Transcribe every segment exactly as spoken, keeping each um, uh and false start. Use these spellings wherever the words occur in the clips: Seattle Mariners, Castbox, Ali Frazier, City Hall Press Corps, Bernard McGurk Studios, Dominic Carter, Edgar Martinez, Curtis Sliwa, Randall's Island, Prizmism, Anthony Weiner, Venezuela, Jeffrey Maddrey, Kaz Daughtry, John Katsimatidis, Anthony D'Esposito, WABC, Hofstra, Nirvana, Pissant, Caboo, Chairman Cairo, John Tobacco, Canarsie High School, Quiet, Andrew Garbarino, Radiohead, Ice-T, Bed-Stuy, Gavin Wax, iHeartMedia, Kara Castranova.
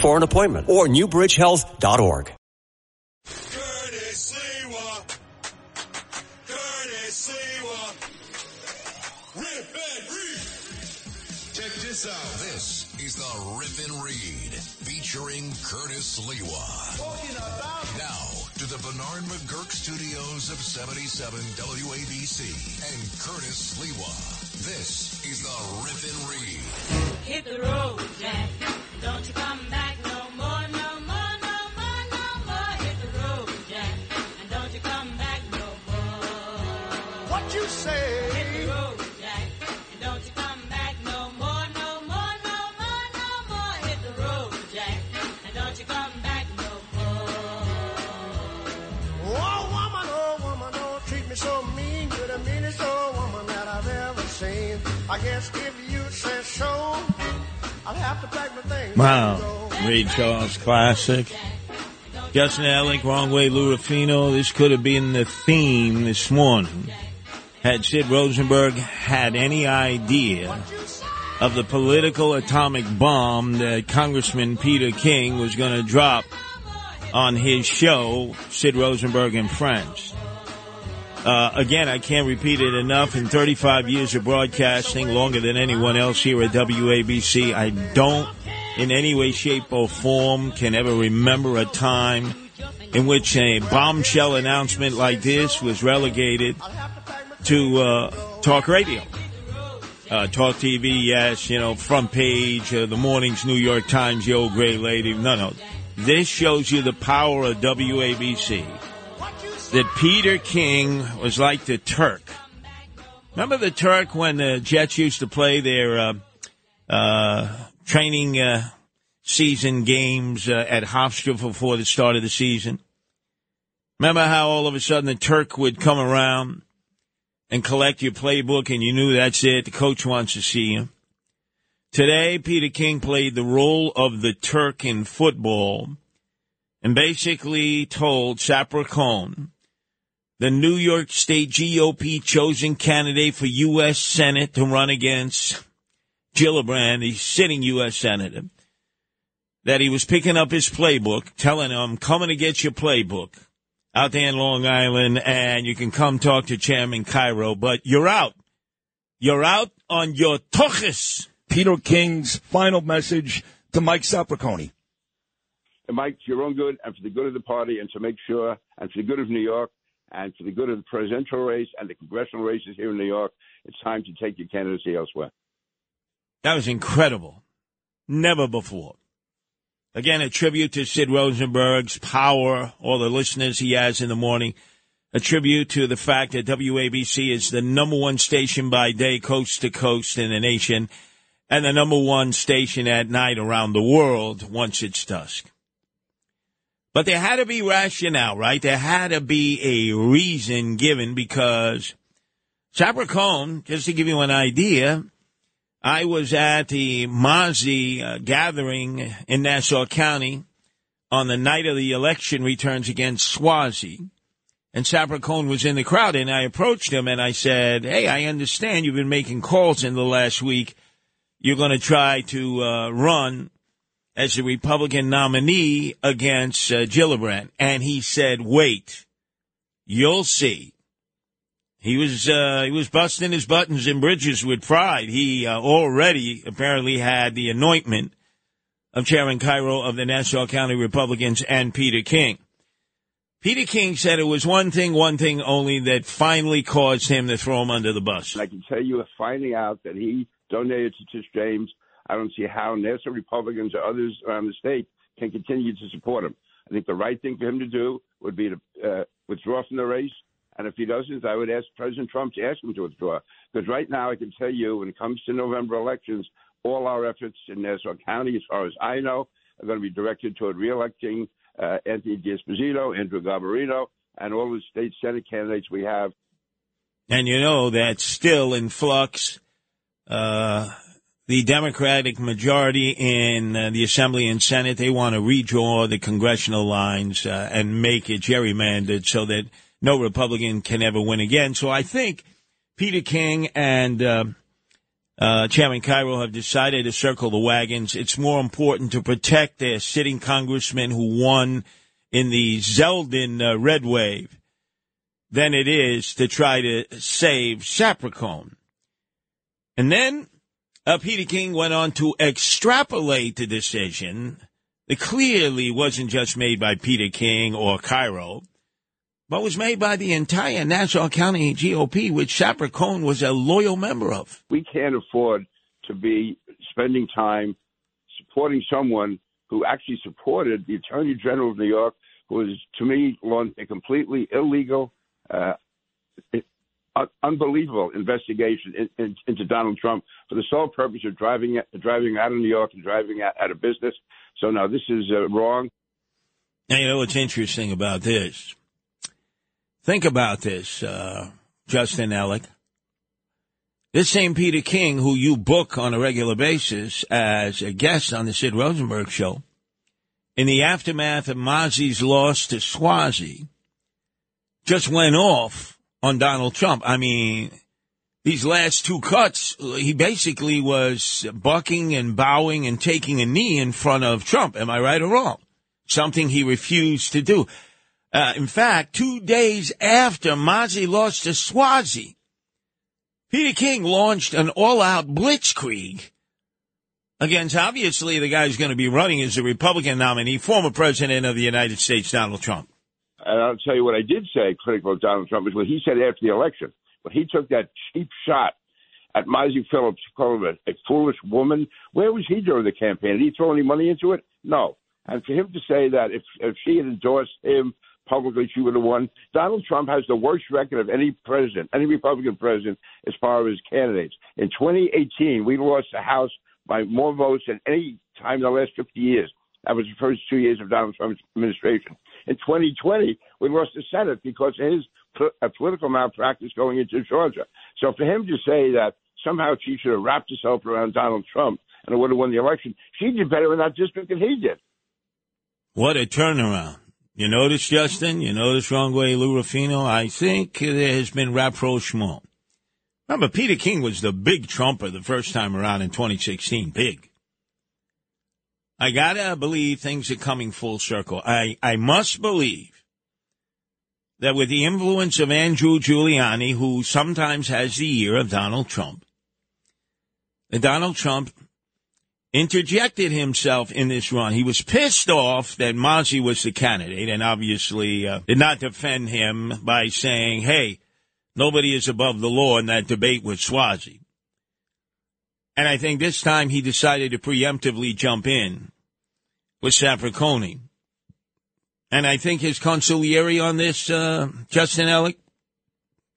for an appointment, or newbridge health dot org. Curtis Sliwa, Curtis Sliwa, Rip and Read. Check this out. This is the Rip and Read featuring Curtis Sliwa. Talking about now to the Bernard McGurk Studios of seventy-seven W A B C and Curtis Sliwa. This is the Rip and Read. Hit the road, Jack. Don't you come back no more, no more, no more, no more. Hit the road, Jack, and don't you come back no more. What you say? Hit the road, Jack, and don't you come back no more, no more, no more, no more. Hit the road, Jack, and don't you come back no more. Oh woman, oh woman, don't treat me so mean. You're the meanest old woman that I've ever seen. I guess if you say so, I'll have to pack my things. Wow. Ray Charles classic. Justin Alec, Wrong Way Lurifino. This could have been the theme this morning had Sid Rosenberg had any idea of the political atomic bomb that Congressman Peter King was going to drop on his show, Sid Rosenberg and Friends. Uh, again, I can't repeat it enough. In thirty-five years of broadcasting, longer than anyone else here at W A B C, I don't in any way, shape, or form can ever remember a time in which a bombshell announcement like this was relegated to uh, talk radio. Uh, talk T V, yes, you know, front page, uh, the morning's New York Times, the old gray lady. No, no. This shows you the power of W A B C. That Peter King was like the Turk. Remember the Turk when the Jets used to play their uh, uh, training uh, season games uh, at Hofstra before the start of the season? Remember how all of a sudden the Turk would come around and collect your playbook and you knew that's it, the coach wants to see you? Today, Peter King played the role of the Turk in football and basically told Sapra Cohn, the New York State G O P chosen candidate for U S. Senate to run against Gillibrand, the sitting U S. Senator, that he was picking up his playbook, telling him, I'm coming to get your playbook out there in Long Island, and you can come talk to Chairman Cairo, but you're out. You're out on your toches. Peter King's final message to Mike Saperconi. Mike, for your own good and for the good of the party and to make sure and for the good of New York and for the good of the presidential race and the congressional races here in New York, it's time to take your candidacy elsewhere. That was incredible. Never before. Again, a tribute to Sid Rosenberg's power, all the listeners he has in the morning, a tribute to the fact that W A B C is the number one station by day, coast to coast in the nation, and the number one station at night around the world once it's dusk. But there had to be rationale, right? There had to be a reason given because Sapra Cohn, just to give you an idea, I was at the Mazi uh, gathering in Nassau County on the night of the election returns against Swazi. And Sapra Cohn was in the crowd, and I approached him, and I said, hey, I understand you've been making calls in the last week. You're going to try to uh, run as the Republican nominee against uh, Gillibrand. And he said, wait, you'll see. He was uh, he was busting his buttons and bridges with pride. He uh, already apparently had the anointment of Chairman Cairo of the Nassau County Republicans and Peter King. Peter King said it was one thing, one thing only that finally caused him to throw him under the bus. I can tell you finding out that he donated to Tish James, I don't see how Nassau Republicans or others around the state can continue to support him. I think the right thing for him to do would be to uh, withdraw from the race. And if he doesn't, I would ask President Trump to ask him to withdraw. Because right now, I can tell you, when it comes to November elections, all our efforts in Nassau County, as far as I know, are going to be directed toward reelecting uh, Anthony D'Esposito, Andrew Garbarino, and all the state Senate candidates we have. And you know, that's still in flux. Uh, the Democratic majority in uh, the Assembly and Senate, they want to redraw the congressional lines uh, and make it gerrymandered so that no Republican can ever win again. So I think Peter King and uh, uh, Chairman Cairo have decided to circle the wagons. It's more important to protect their sitting congressman who won in the Zeldin uh, red wave than it is to try to save Sapricone. And then uh, Peter King went on to extrapolate the decision that clearly wasn't just made by Peter King or Cairo, but was made by the entire Nassau County G O P, which Sapricone was a loyal member of. We can't afford to be spending time supporting someone who actually supported the Attorney General of New York, who is, to me, a completely illegal, uh, unbelievable investigation in, in, into Donald Trump for the sole purpose of driving driving out of New York and driving out, out of business. So, no, this is uh, wrong. Now, you know what's interesting about this? Think about this, uh, Justin Alec. This same Peter King, who you book on a regular basis as a guest on the Sid Rosenberg Show, in the aftermath of Mazi's loss to Swazi, just went off on Donald Trump. I mean, these last two cuts, he basically was bucking and bowing and taking a knee in front of Trump. Am I right or wrong? Something he refused to do. Uh, in fact, two days after Mazi lost to Swazi, Peter King launched an all-out blitzkrieg against, obviously, the guy who's going to be running as the Republican nominee, former president of the United States, Donald Trump. And I'll tell you what I did say critical of Donald Trump is what he said after the election. When he took that cheap shot at Mazi Phillips, called her a, a foolish woman, where was he during the campaign? Did he throw any money into it? No. And for him to say that if, if she had endorsed him publicly, she would have won. Donald Trump has the worst record of any president, any Republican president, as far as candidates. In twenty eighteen, we lost the House by more votes than any time in the last fifty years. That was the first two years of Donald Trump's administration. In twenty twenty, we lost the Senate because of his pl- a political malpractice going into Georgia. So for him to say that somehow she should have wrapped herself around Donald Trump and would have won the election, she did better in that district than he did. What a turnaround. You notice, Justin? You notice, Wrong Way Lurifino? I think there has been rapprochement. Remember, Peter King was the big Trumper the first time around in twenty sixteen. Big. I gotta believe things are coming full circle. I, I must believe that with the influence of Andrew Giuliani, who sometimes has the ear of Donald Trump, that Donald Trump interjected himself in this run. He was pissed off that Mazi was the candidate and obviously uh, did not defend him by saying, hey, nobody is above the law in that debate with Swazi. And I think this time he decided to preemptively jump in with Sapricone. And I think his consigliere on this, uh, Justin Alec,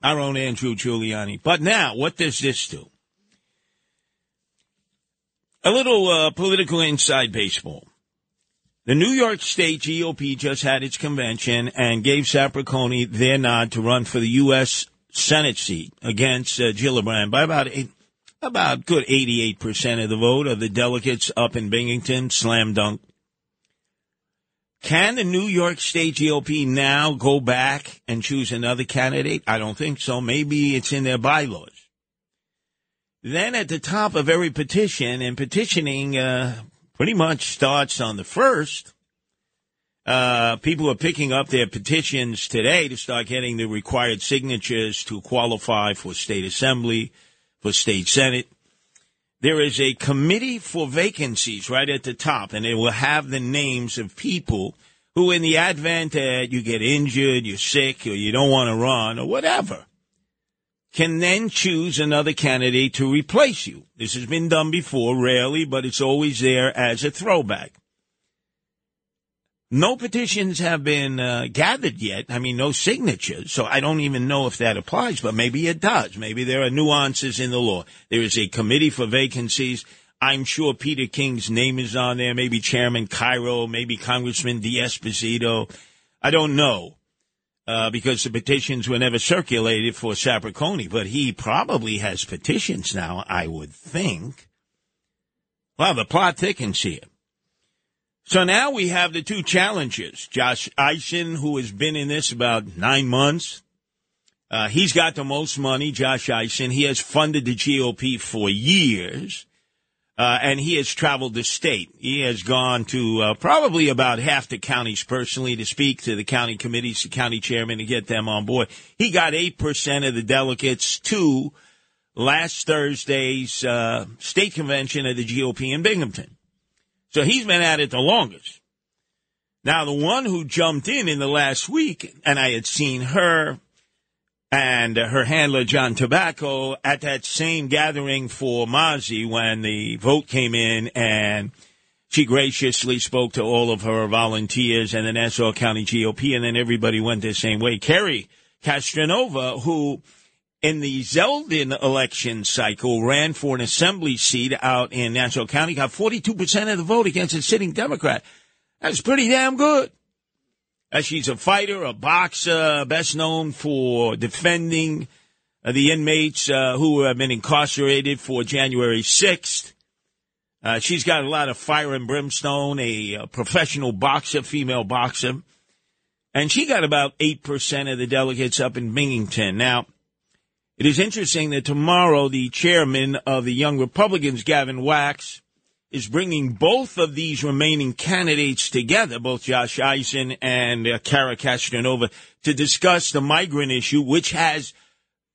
our own Andrew Giuliani. But now, what does this do? A little uh, political inside baseball. The New York State G O P just had its convention and gave Sapricone their nod to run for the U S Senate seat against uh, Gillibrand by about eight, about good eighty-eight percent of the vote of the delegates up in Binghamton. Slam dunk. Can the New York State G O P now go back and choose another candidate? I don't think so. Maybe it's in their bylaws. Then at the top of every petition, and petitioning uh, pretty much starts on the first, uh, people are picking up their petitions today to start getting the required signatures to qualify for state assembly, for state senate. there is a committee for vacancies right at the top, and it will have the names of people who, in the advent that you get injured, you're sick, or you don't want to run, or whatever, can then choose another candidate to replace you. This has been done before, rarely, but it's always there as a throwback. No petitions have been uh, gathered yet. I mean, no signatures, so I don't even know if that applies, but maybe it does. Maybe there are nuances in the law. There is a committee for vacancies. I'm sure Peter King's name is on there, maybe Chairman Cairo, maybe Congressman D'Esposito. I don't know, uh, because the petitions were never circulated for Saperconi, but he probably has petitions now, I would think. Well, the plot thickens here. So now we have the two challengers, Josh Eisen, who has been in this about nine months. Uh, he's got the most money, Josh Eisen. He has funded the G O P for years, uh, and he has traveled the state. He has gone to uh, probably about half the counties personally to speak to the county committees, the county chairman, to get them on board. He got eight percent of the delegates to last Thursday's uh, state convention of the G O P in Binghamton. So he's been at it the longest. Now, the one who jumped in in the last week, and I had seen her and her handler, John Tobacco, at that same gathering for Mazi when the vote came in, and she graciously spoke to all of her volunteers and the Nassau County G O P, and then everybody went the same way. Kara Castranova, who in the Zeldin election cycle ran for an assembly seat out in Nassau County, got forty-two percent of the vote against a sitting Democrat. That's pretty damn good. Uh, she's a fighter, a boxer, best known for defending uh, the inmates uh, who have been incarcerated for January sixth. Uh, she's got a lot of fire and brimstone, a, a professional boxer, female boxer. And she got about eight percent of the delegates up in Binghamton. Now, it is interesting that tomorrow the chairman of the Young Republicans, Gavin Wax, is bringing both of these remaining candidates together, both Josh Eisen and uh, Kara Castranova, to discuss the migrant issue, which has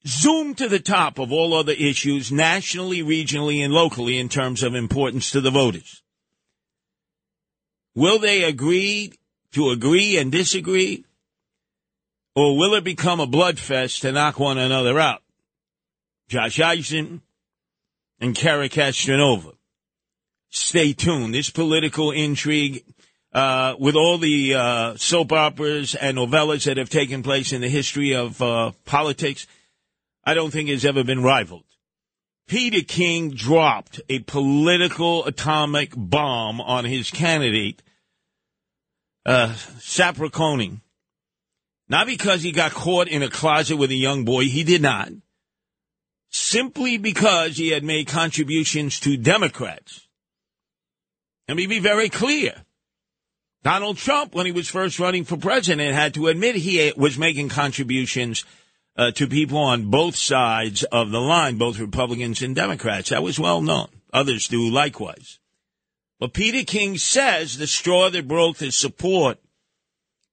zoomed to the top of all other issues nationally, regionally, and locally in terms of importance to the voters. Will they agree to agree and disagree? Or will it become a bloodfest to knock one another out? Josh Eisen and Kara Castranova. Stay tuned. This political intrigue, uh, with all the uh, soap operas and novellas that have taken place in the history of uh, politics, I don't think has ever been rivaled. Peter King dropped a political atomic bomb on his candidate, uh, Saperconi. Not because he got caught in a closet with a young boy. He did not. Simply because he had made contributions to Democrats. Let me be very clear. Donald Trump, when he was first running for president, had to admit he was making contributions uh, to people on both sides of the line, both Republicans and Democrats. That was well known. Others do likewise. But Peter King says the straw that broke the support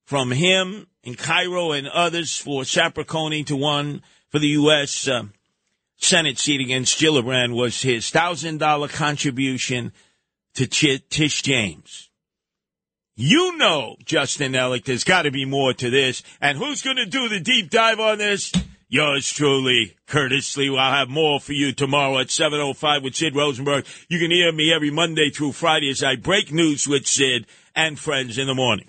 from him and Cairo and others for Saperconi to one for the U S Uh, Senate seat against Gillibrand was his one thousand dollars contribution to Ch- Tish James. You know, Justin Alec, there's got to be more to this. And who's going to do the deep dive on this? Yours truly, Curtis Sliwa. I'll have more for you tomorrow at seven oh five with Sid Rosenberg. You can hear me every Monday through Friday as I break news with Sid and friends in the morning.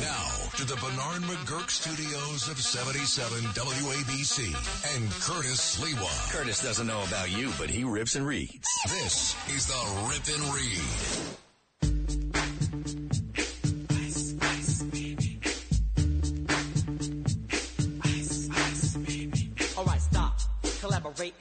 Now to the Bernard McGurk Studios of seventy-seven W A B C and Curtis Sliwa. Curtis doesn't know about you, but he rips and reads. This is the Rip and Read. Ice, ice, baby. Ice, ice, baby. All right, stop. Collaborate.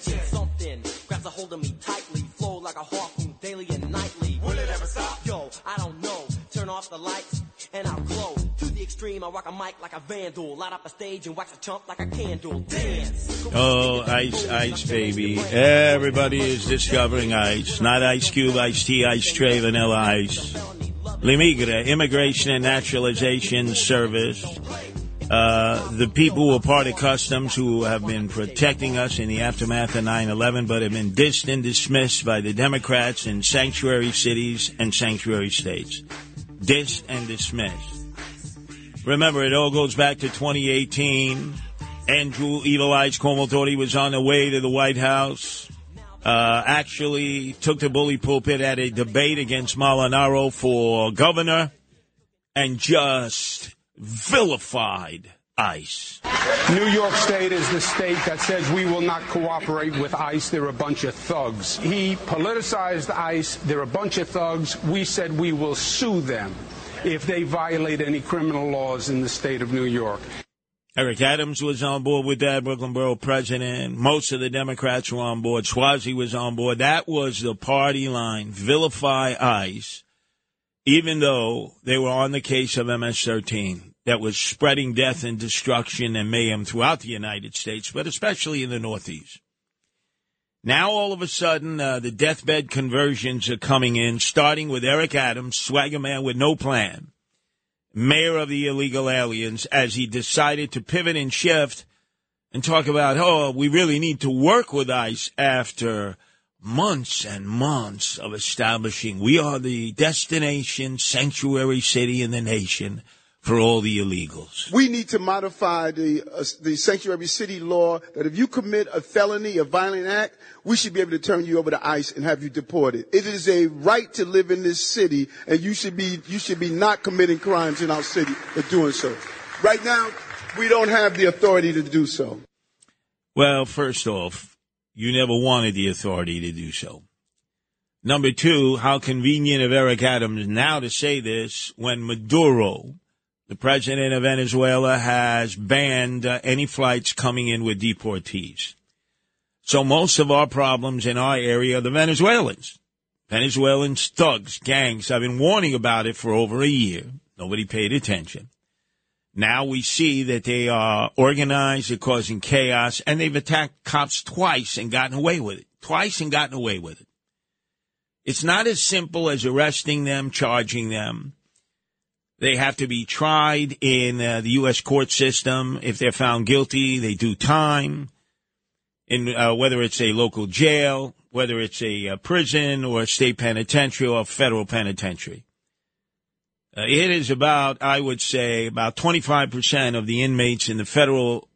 attention. Something grabs a hold of me tightly, flow like a harpoon daily and nightly. Will it ever stop? Yo, I don't know. Turn off the lights and I'll glow. To the extreme, I rock a mic like a vandal, light up a stage and wax a chump like a candle. Dance. Oh, Ice, Ice, baby. Everybody is discovering Ice. Not Ice Cube, Ice Tea, Ice Tray, Vanilla Ice. L'Immigra, Immigration and Naturalization Service. Uh, the people who are part of Customs who have been protecting us in the aftermath of nine eleven but have been dissed and dismissed by the Democrats in sanctuary cities and sanctuary states. Dissed and dismissed. Remember, it all goes back to twenty eighteen. Andrew Evil Eyes Cuomo thought he was on the way to the White House. Uh, actually took the bully pulpit at a debate against Molinaro for governor and just vilified ICE. New York State is the state that says we will not cooperate with ICE. They're a bunch of thugs. He politicized ICE. They're a bunch of thugs. We said we will sue them if they violate any criminal laws in the state of New York. Eric Adams was on board with that, Brooklyn Borough president. Most of the Democrats were on board. Swazi was on board. That was the party line, vilify ICE, even though they were on the case of M S thirteen. That was spreading death and destruction and mayhem throughout the United States, but especially in the Northeast. Now, all of a sudden, uh, the deathbed conversions are coming in, starting with Eric Adams, swagger man with no plan, mayor of the illegal aliens, as he decided to pivot and shift and talk about, oh, we really need to work with ICE after months and months of establishing we are the destination sanctuary city in the nation for all the illegals. We need to modify the uh, the sanctuary city law that if you commit a felony, a violent act, we should be able to turn you over to ICE and have you deported. It is a right to live in this city, and you should be you should be not committing crimes in our city for doing so. Right now, we don't have the authority to do so. Well, first off, you never wanted the authority to do so. Number two, how convenient of Eric Adams now to say this when Maduro, the president of Venezuela, has banned uh, any flights coming in with deportees. So most of our problems in our area are the Venezuelans. Venezuelans, thugs, gangs. I've been warning about it for over a year. Nobody paid attention. Now we see that they are organized, they're causing chaos, and they've attacked cops twice and gotten away with it. Twice and gotten away with it. It's not as simple as arresting them, charging them. They have to be tried in uh, the U S court system. If they're found guilty, they do time, in uh, whether it's a local jail, whether it's a uh, prison or a state penitentiary or a federal penitentiary. Uh, it is about, I would say, about twenty-five percent of the inmates in the federal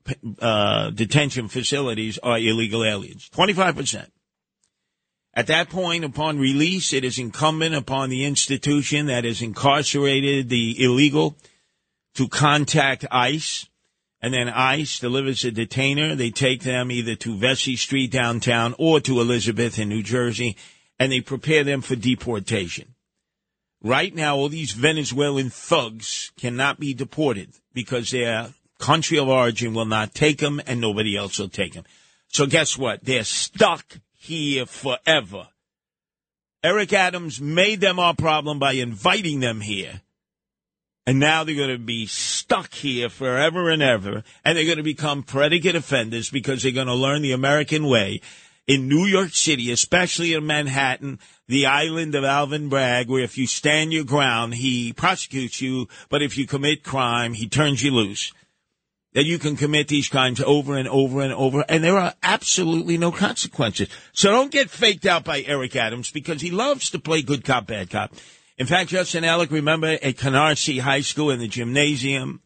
uh, detention facilities are illegal aliens, twenty-five percent. At that point, upon release, it is incumbent upon the institution that has incarcerated the illegal to contact ICE, and then ICE delivers a detainer. They take them either to Vesey Street downtown or to Elizabeth in New Jersey, and they prepare them for deportation. Right now, all these Venezuelan thugs cannot be deported because their country of origin will not take them and nobody else will take them. So guess what? They're stuck here forever. Eric Adams made them our problem by inviting them here. And now they're going to be stuck here forever and ever. And they're going to become predicate offenders because they're going to learn the American way. In New York City, especially in Manhattan, the island of Alvin Bragg, where if you stand your ground, he prosecutes you. But if you commit crime, he turns you loose. That you can commit these crimes over and over and over, and there are absolutely no consequences. So don't get faked out by Eric Adams, because he loves to play good cop, bad cop. In fact, Justin Alec, remember, at Canarsie High School in the gymnasium,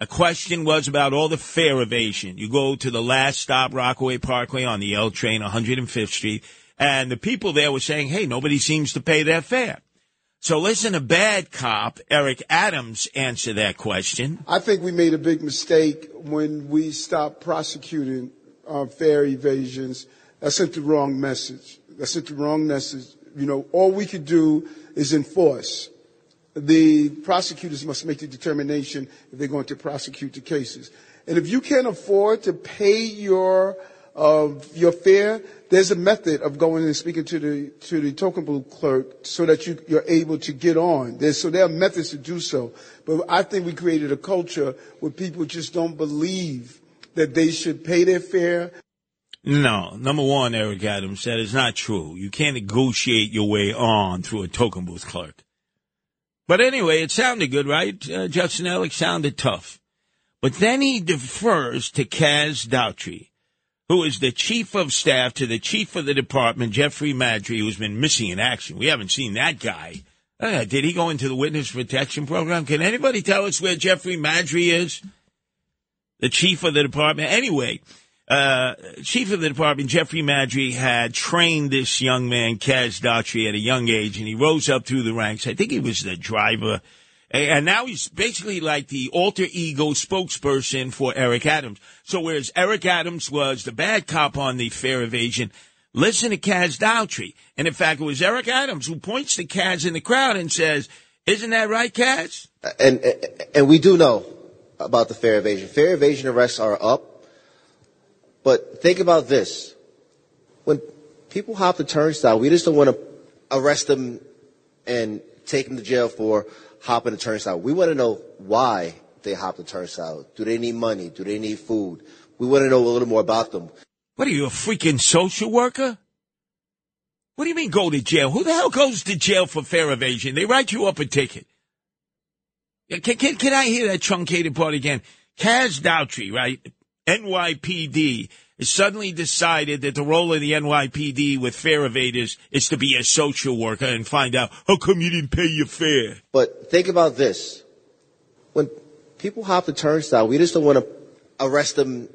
a question was about all the fare evasion. You go to the last stop, Rockaway Parkway, on the L train, one hundred fifth Street, and the people there were saying, hey, nobody seems to pay their fare. So listen to bad cop Eric Adams answer that question. I think we made a big mistake when we stopped prosecuting uh, fare evasions. That sent the wrong message. That sent the wrong message. You know, all we could do is enforce. The prosecutors must make the determination if they're going to prosecute the cases. And if you can't afford to pay your of your fear, there's a method of going and speaking to the to the token booth clerk so that you, you're able to get on. There's, so there are methods to do so. But I think we created a culture where people just don't believe that they should pay their fare. No, number one, Eric Adams said it's not true. You can't negotiate your way on through a token booth clerk. But anyway, it sounded good, right? Uh, Justin Alec sounded tough. But then he defers to Kaz Daughtry, who is the chief of staff to the chief of the department, Jeffrey Maddrey, who's been missing in action. We haven't seen that guy. Uh, did he go into the witness protection program? Can anybody tell us where Jeffrey Maddrey is? The chief of the department. Anyway, uh, chief of the department, Jeffrey Maddrey, had trained this young man, Kaz Daughtry, at a young age, and he rose up through the ranks. I think he was the driver. And now he's basically like the alter ego spokesperson for Eric Adams. So whereas Eric Adams was the bad cop on the fare evasion, listen to Kaz Daughtry. And in fact, it was Eric Adams who points to Kaz in the crowd and says, isn't that right, Kaz? And, and we do know about the fare evasion. Fare evasion arrests are up. But think about this. When people hop the turnstile, we just don't want to arrest them and take them to jail for hopping the turnstile. We want to know why they hop the turnstile. Do they need money? Do they need food? We want to know a little more about them. What are you, a freaking social worker? What do you mean go to jail? Who the hell goes to jail for fare evasion? They write you up a ticket. Can, can, can I hear that truncated part again? Kaz Daughtry, right, N Y P D, suddenly decided that the role of the N Y P D with fare evaders is to be a social worker and find out, how come you didn't pay your fare? But think about this. When people hop the turnstile, we just don't want to arrest them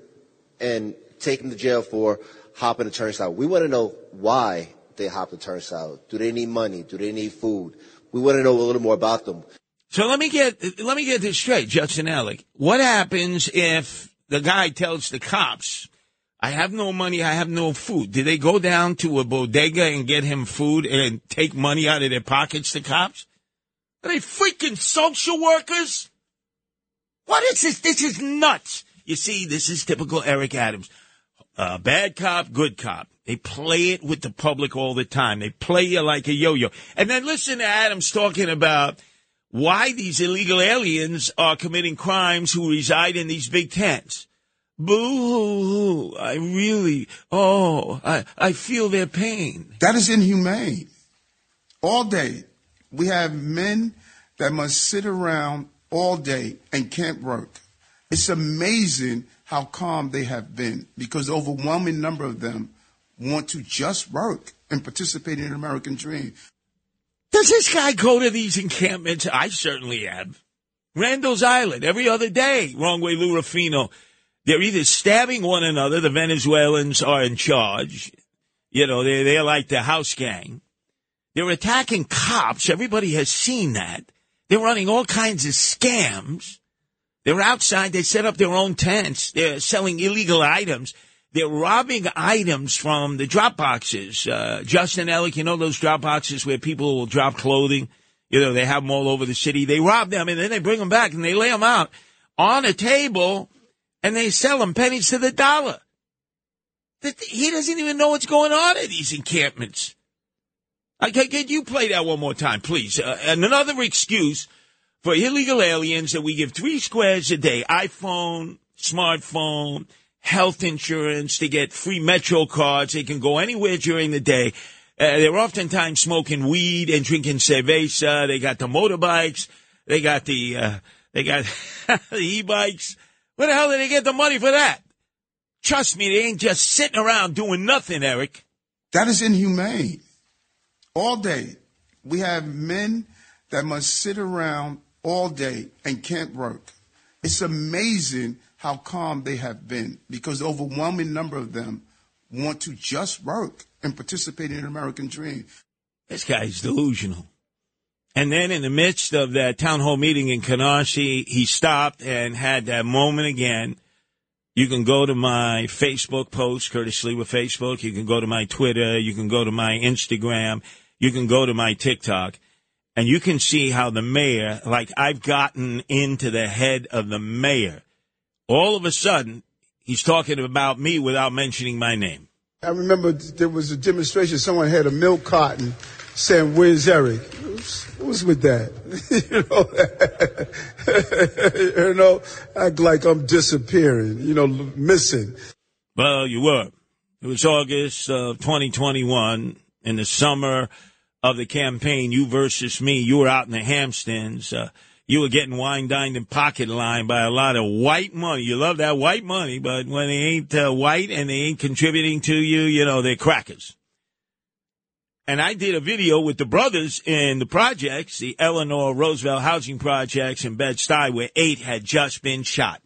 and take them to jail for hopping the turnstile. We want to know why they hop the turnstile. Do they need money? Do they need food? We want to know a little more about them. So let me get let me get this straight, Justin Alec. What happens if the guy tells the cops, I have no money, I have no food? Do they go down to a bodega and get him food and take money out of their pockets, the cops? Are they freaking social workers? What is this? This is nuts. You see, this is typical Eric Adams. Uh, bad cop, good cop. They play it with the public all the time. They play you like a yo-yo. And then listen to Adams talking about why these illegal aliens are committing crimes who reside in these big tents. Boo-hoo-hoo, I really, oh, I, I feel their pain. That is inhumane. All day, we have men that must sit around all day and can't work. It's amazing how calm they have been because the overwhelming number of them want to just work and participate in the American dream. Does this guy go to these encampments? I certainly have. Randall's Island, every other day, Wrong Way Lurifino. They're either stabbing one another. The Venezuelans are in charge. You know, they, they're like the house gang. They're attacking cops. Everybody has seen that. They're running all kinds of scams. They're outside. They set up their own tents. They're selling illegal items. They're robbing items from the drop boxes. Uh, Justin Alec, you know those drop boxes where people will drop clothing? You know, they have them all over the city. They rob them, and then they bring them back, and they lay them out on a table, and they sell them pennies to the dollar. He doesn't even know what's going on at these encampments. Okay, can you play that one more time, please? Uh, and another excuse for illegal aliens that we give three squares a day, iPhone, smartphone, health insurance, to get free Metro cards. They can go anywhere during the day. Uh, they're oftentimes smoking weed and drinking cerveza. They got the motorbikes. They got the, uh, they got the e-bikes. Where the hell did they get the money for that? Trust me, they ain't just sitting around doing nothing, Eric. That is inhumane. All day, we have men that must sit around all day and can't work. It's amazing how calm they have been because the overwhelming number of them want to just work and participate in the American dream. This guy's delusional. And then in the midst of that town hall meeting in Canarsie, he stopped and had that moment again. You can go to my Facebook post, Curtis Sliwa Facebook. You can go to my Twitter. You can go to my Instagram. You can go to my TikTok. And you can see how the mayor, like I've gotten into the head of the mayor. All of a sudden, he's talking about me without mentioning my name. I remember there was a demonstration. Someone had a milk carton saying, "Where's Eric?" What's with that? you know, you know, act like I'm disappearing, you know, missing. Well, you were. It was August of twenty twenty-one. In the summer of the campaign, you versus me, you were out in the Hamptons. Uh, you were getting wine dined and pocket lined by a lot of white money. You love that white money, but when they ain't uh, white and they ain't contributing to you, you know, they're crackers. And I did a video with the brothers in the projects, the Eleanor Roosevelt housing projects in Bed-Stuy, where eight had just been shot.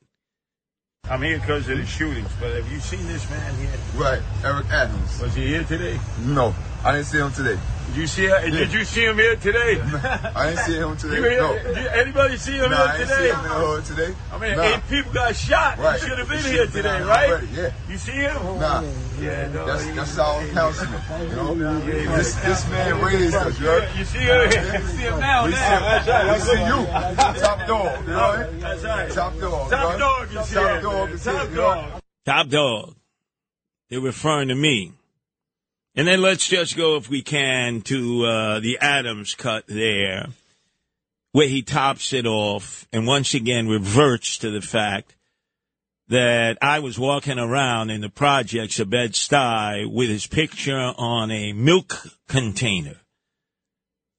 I'm here because of the shootings, but have you seen this man here? Right, Eric Adams. Was he here today? No, I didn't see him today. Did you see him, yeah. Did you see him here today? I didn't see him today, here, no. Did anybody see him nah, here today? I didn't see him today. I mean, nah. eight people got shot. Right. He should have been here been today, right? Already, yeah. You see him? Nah. Yeah, no. That's, that's our counselor, you know? Yeah, this, this man raised us, right? You see him here. You see him now, we now. That's right. We see you. Top dog, you know? That's right. Top dog. Top dog is here. Top dog is here. Top dog. They're referring to me. And then let's just go, if we can, to uh, the Adams cut there, where he tops it off and once again reverts to the fact that I was walking around in the projects of Bed-Stuy with his picture on a milk container,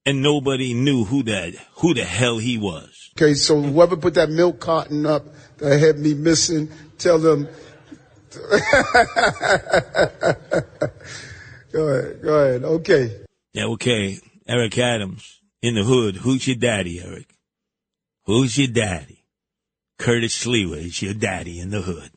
and nobody knew who that, who the hell he was. Okay, so whoever put that milk carton up that had me missing, tell them... Go ahead, go ahead. Okay. Yeah, okay. Eric Adams, in the hood, who's your daddy, Eric? Who's your daddy? Curtis Sliwa is your daddy in the hood.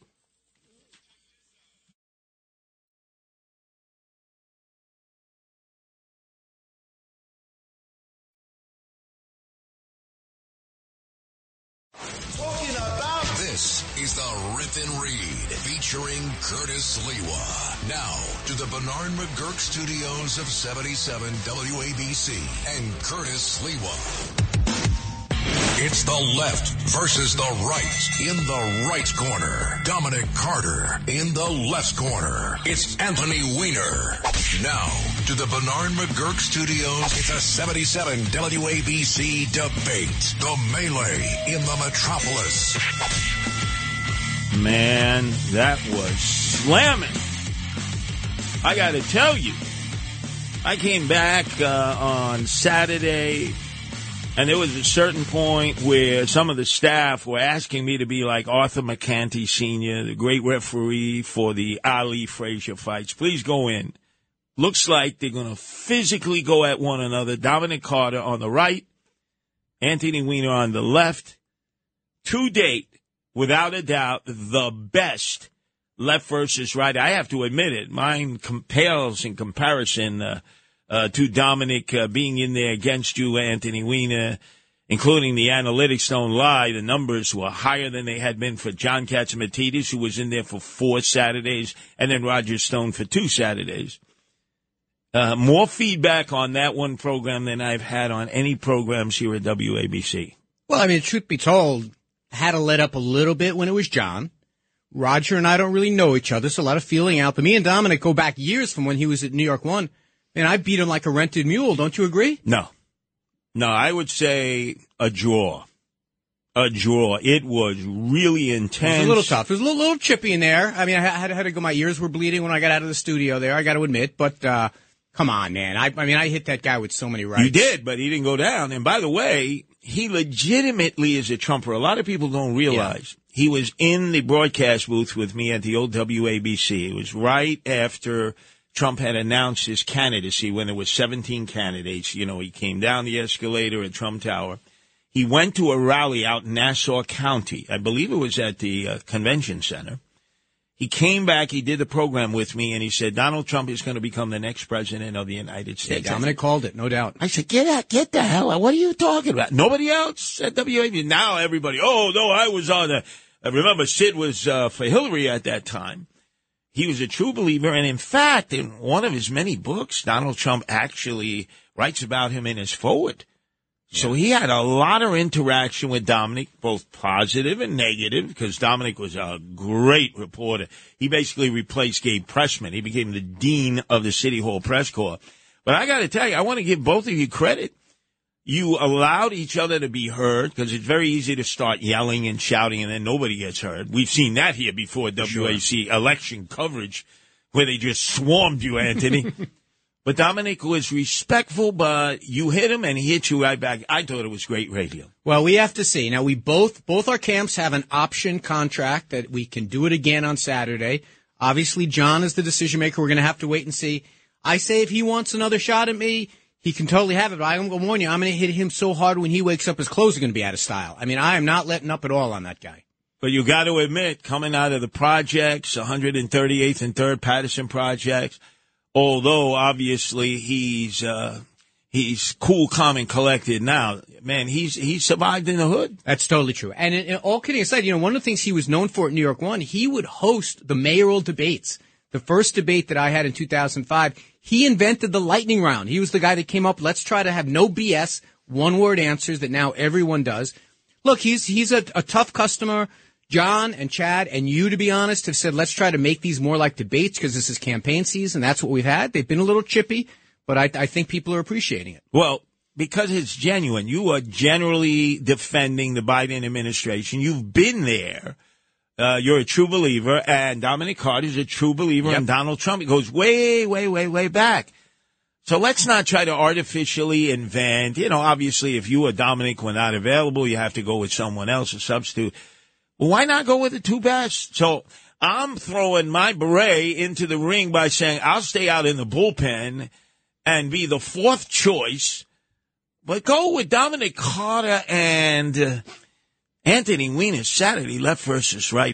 Talking about this is the Rip and Read, featuring Curtis Sliwa. Now to the Bernard McGurk Studios of seventy-seven W A B C and Curtis Sliwa. It's the left versus the right. In the right corner, Dominic Carter. In the left corner, it's Anthony Weiner. Now to the Bernard McGurk Studios, it's a seventy-seven W A B C debate. The melee in the metropolis. Man, that was slamming. I got to tell you, I came back uh, on Saturday, and there was a certain point where some of the staff were asking me to be like Arthur McCanty Senior, the great referee for the Ali Frazier fights. Please go in. Looks like they're going to physically go at one another. Dominic Carter on the right, Anthony Weiner on the left. To date, without a doubt, the best left versus right. I have to admit it. Mine compels in comparison uh, uh, to Dominic uh, being in there against you, Anthony Weiner, including the analytics don't lie. The numbers were higher than they had been for John Katsimatidis, who was in there for four Saturdays, and then Roger Stone for two Saturdays. Uh, more feedback on that one program than I've had on any programs here at W A B C. Well, I mean, truth be told, had to let up a little bit when it was John. Roger and I don't really know each other, so a lot of feeling out. But me and Dominic go back years from when he was at New York One, and I beat him like a rented mule. Don't you agree? No. No, I would say a draw. A draw. It was really intense. It was a little tough. It was a little, little chippy in there. I mean, I had, I had to go. My ears were bleeding when I got out of the studio there, I got to admit. But uh come on, man. I, I mean, I hit that guy with so many rights. You did, but he didn't go down. And by the way... he legitimately is a Trumper. A lot of people don't realize yeah. he was in the broadcast booth with me at the old W A B C. It was right after Trump had announced his candidacy when there were seventeen candidates. You know, he came down the escalator at Trump Tower. He went to a rally out in Nassau County. I believe it was at the uh, convention center. He came back, he did the program with me, and he said, Donald Trump is going to become the next president of the United States. Yeah, Dominic called it, no doubt. I said, get out, get the hell out. What are you talking about? Nobody else at W A B C. Now everybody, oh, no, I was on the, I remember Sid was uh, for Hillary at that time. He was a true believer, and in fact, in one of his many books, Donald Trump actually writes about him in his foreword. Yeah. So he had a lot of interaction with Dominic, both positive and negative, because Dominic was a great reporter. He basically replaced Gabe Pressman. He became the dean of the City Hall Press Corps. But I got to tell you, I want to give both of you credit. You allowed each other to be heard, because it's very easy to start yelling and shouting, and then nobody gets heard. We've seen that here before, W A B C election coverage, where they just swarmed you, Anthony. But Dominic was respectful, but you hit him and he hit you right back. I thought it was great radio. Well, we have to see. Now, we both, both our camps have an option contract that we can do it again on Saturday. Obviously, John is the decision maker. We're going to have to wait and see. I say if he wants another shot at me, he can totally have it. But I'm going to warn you, I'm going to hit him so hard when he wakes up, his clothes are going to be out of style. I mean, I am not letting up at all on that guy. But you got to admit, coming out of the projects, one thirty-eighth and third Patterson projects, although, obviously, he's uh, he's cool, calm, and collected now. Man, he's he survived in the hood. That's totally true. And in, in all kidding aside, you know, one of the things he was known for at New York One, he would host the mayoral debates. The first debate that I had in two thousand five, he invented the lightning round. He was the guy that came up, let's try to have no B S, one-word answers that now everyone does. Look, he's he's a, a tough customer. John and Chad and you, to be honest, have said, let's try to make these more like debates because this is campaign season. That's what we've had. They've been a little chippy, but I, I think people are appreciating it. Well, because it's genuine. You are generally defending the Biden administration. You've been there. Uh, you're a true believer, and Dominic Carter is a true believer in yep. Donald Trump. It goes way, way, way, way back. So let's not try to artificially invent. You know, obviously, if you or Dominic were not available, you have to go with someone else, a substitute. Why not go with the two best? So I'm throwing my beret into the ring by saying I'll stay out in the bullpen and be the fourth choice, but go with Dominic Carter and uh, Anthony Weiner, Saturday, left versus right.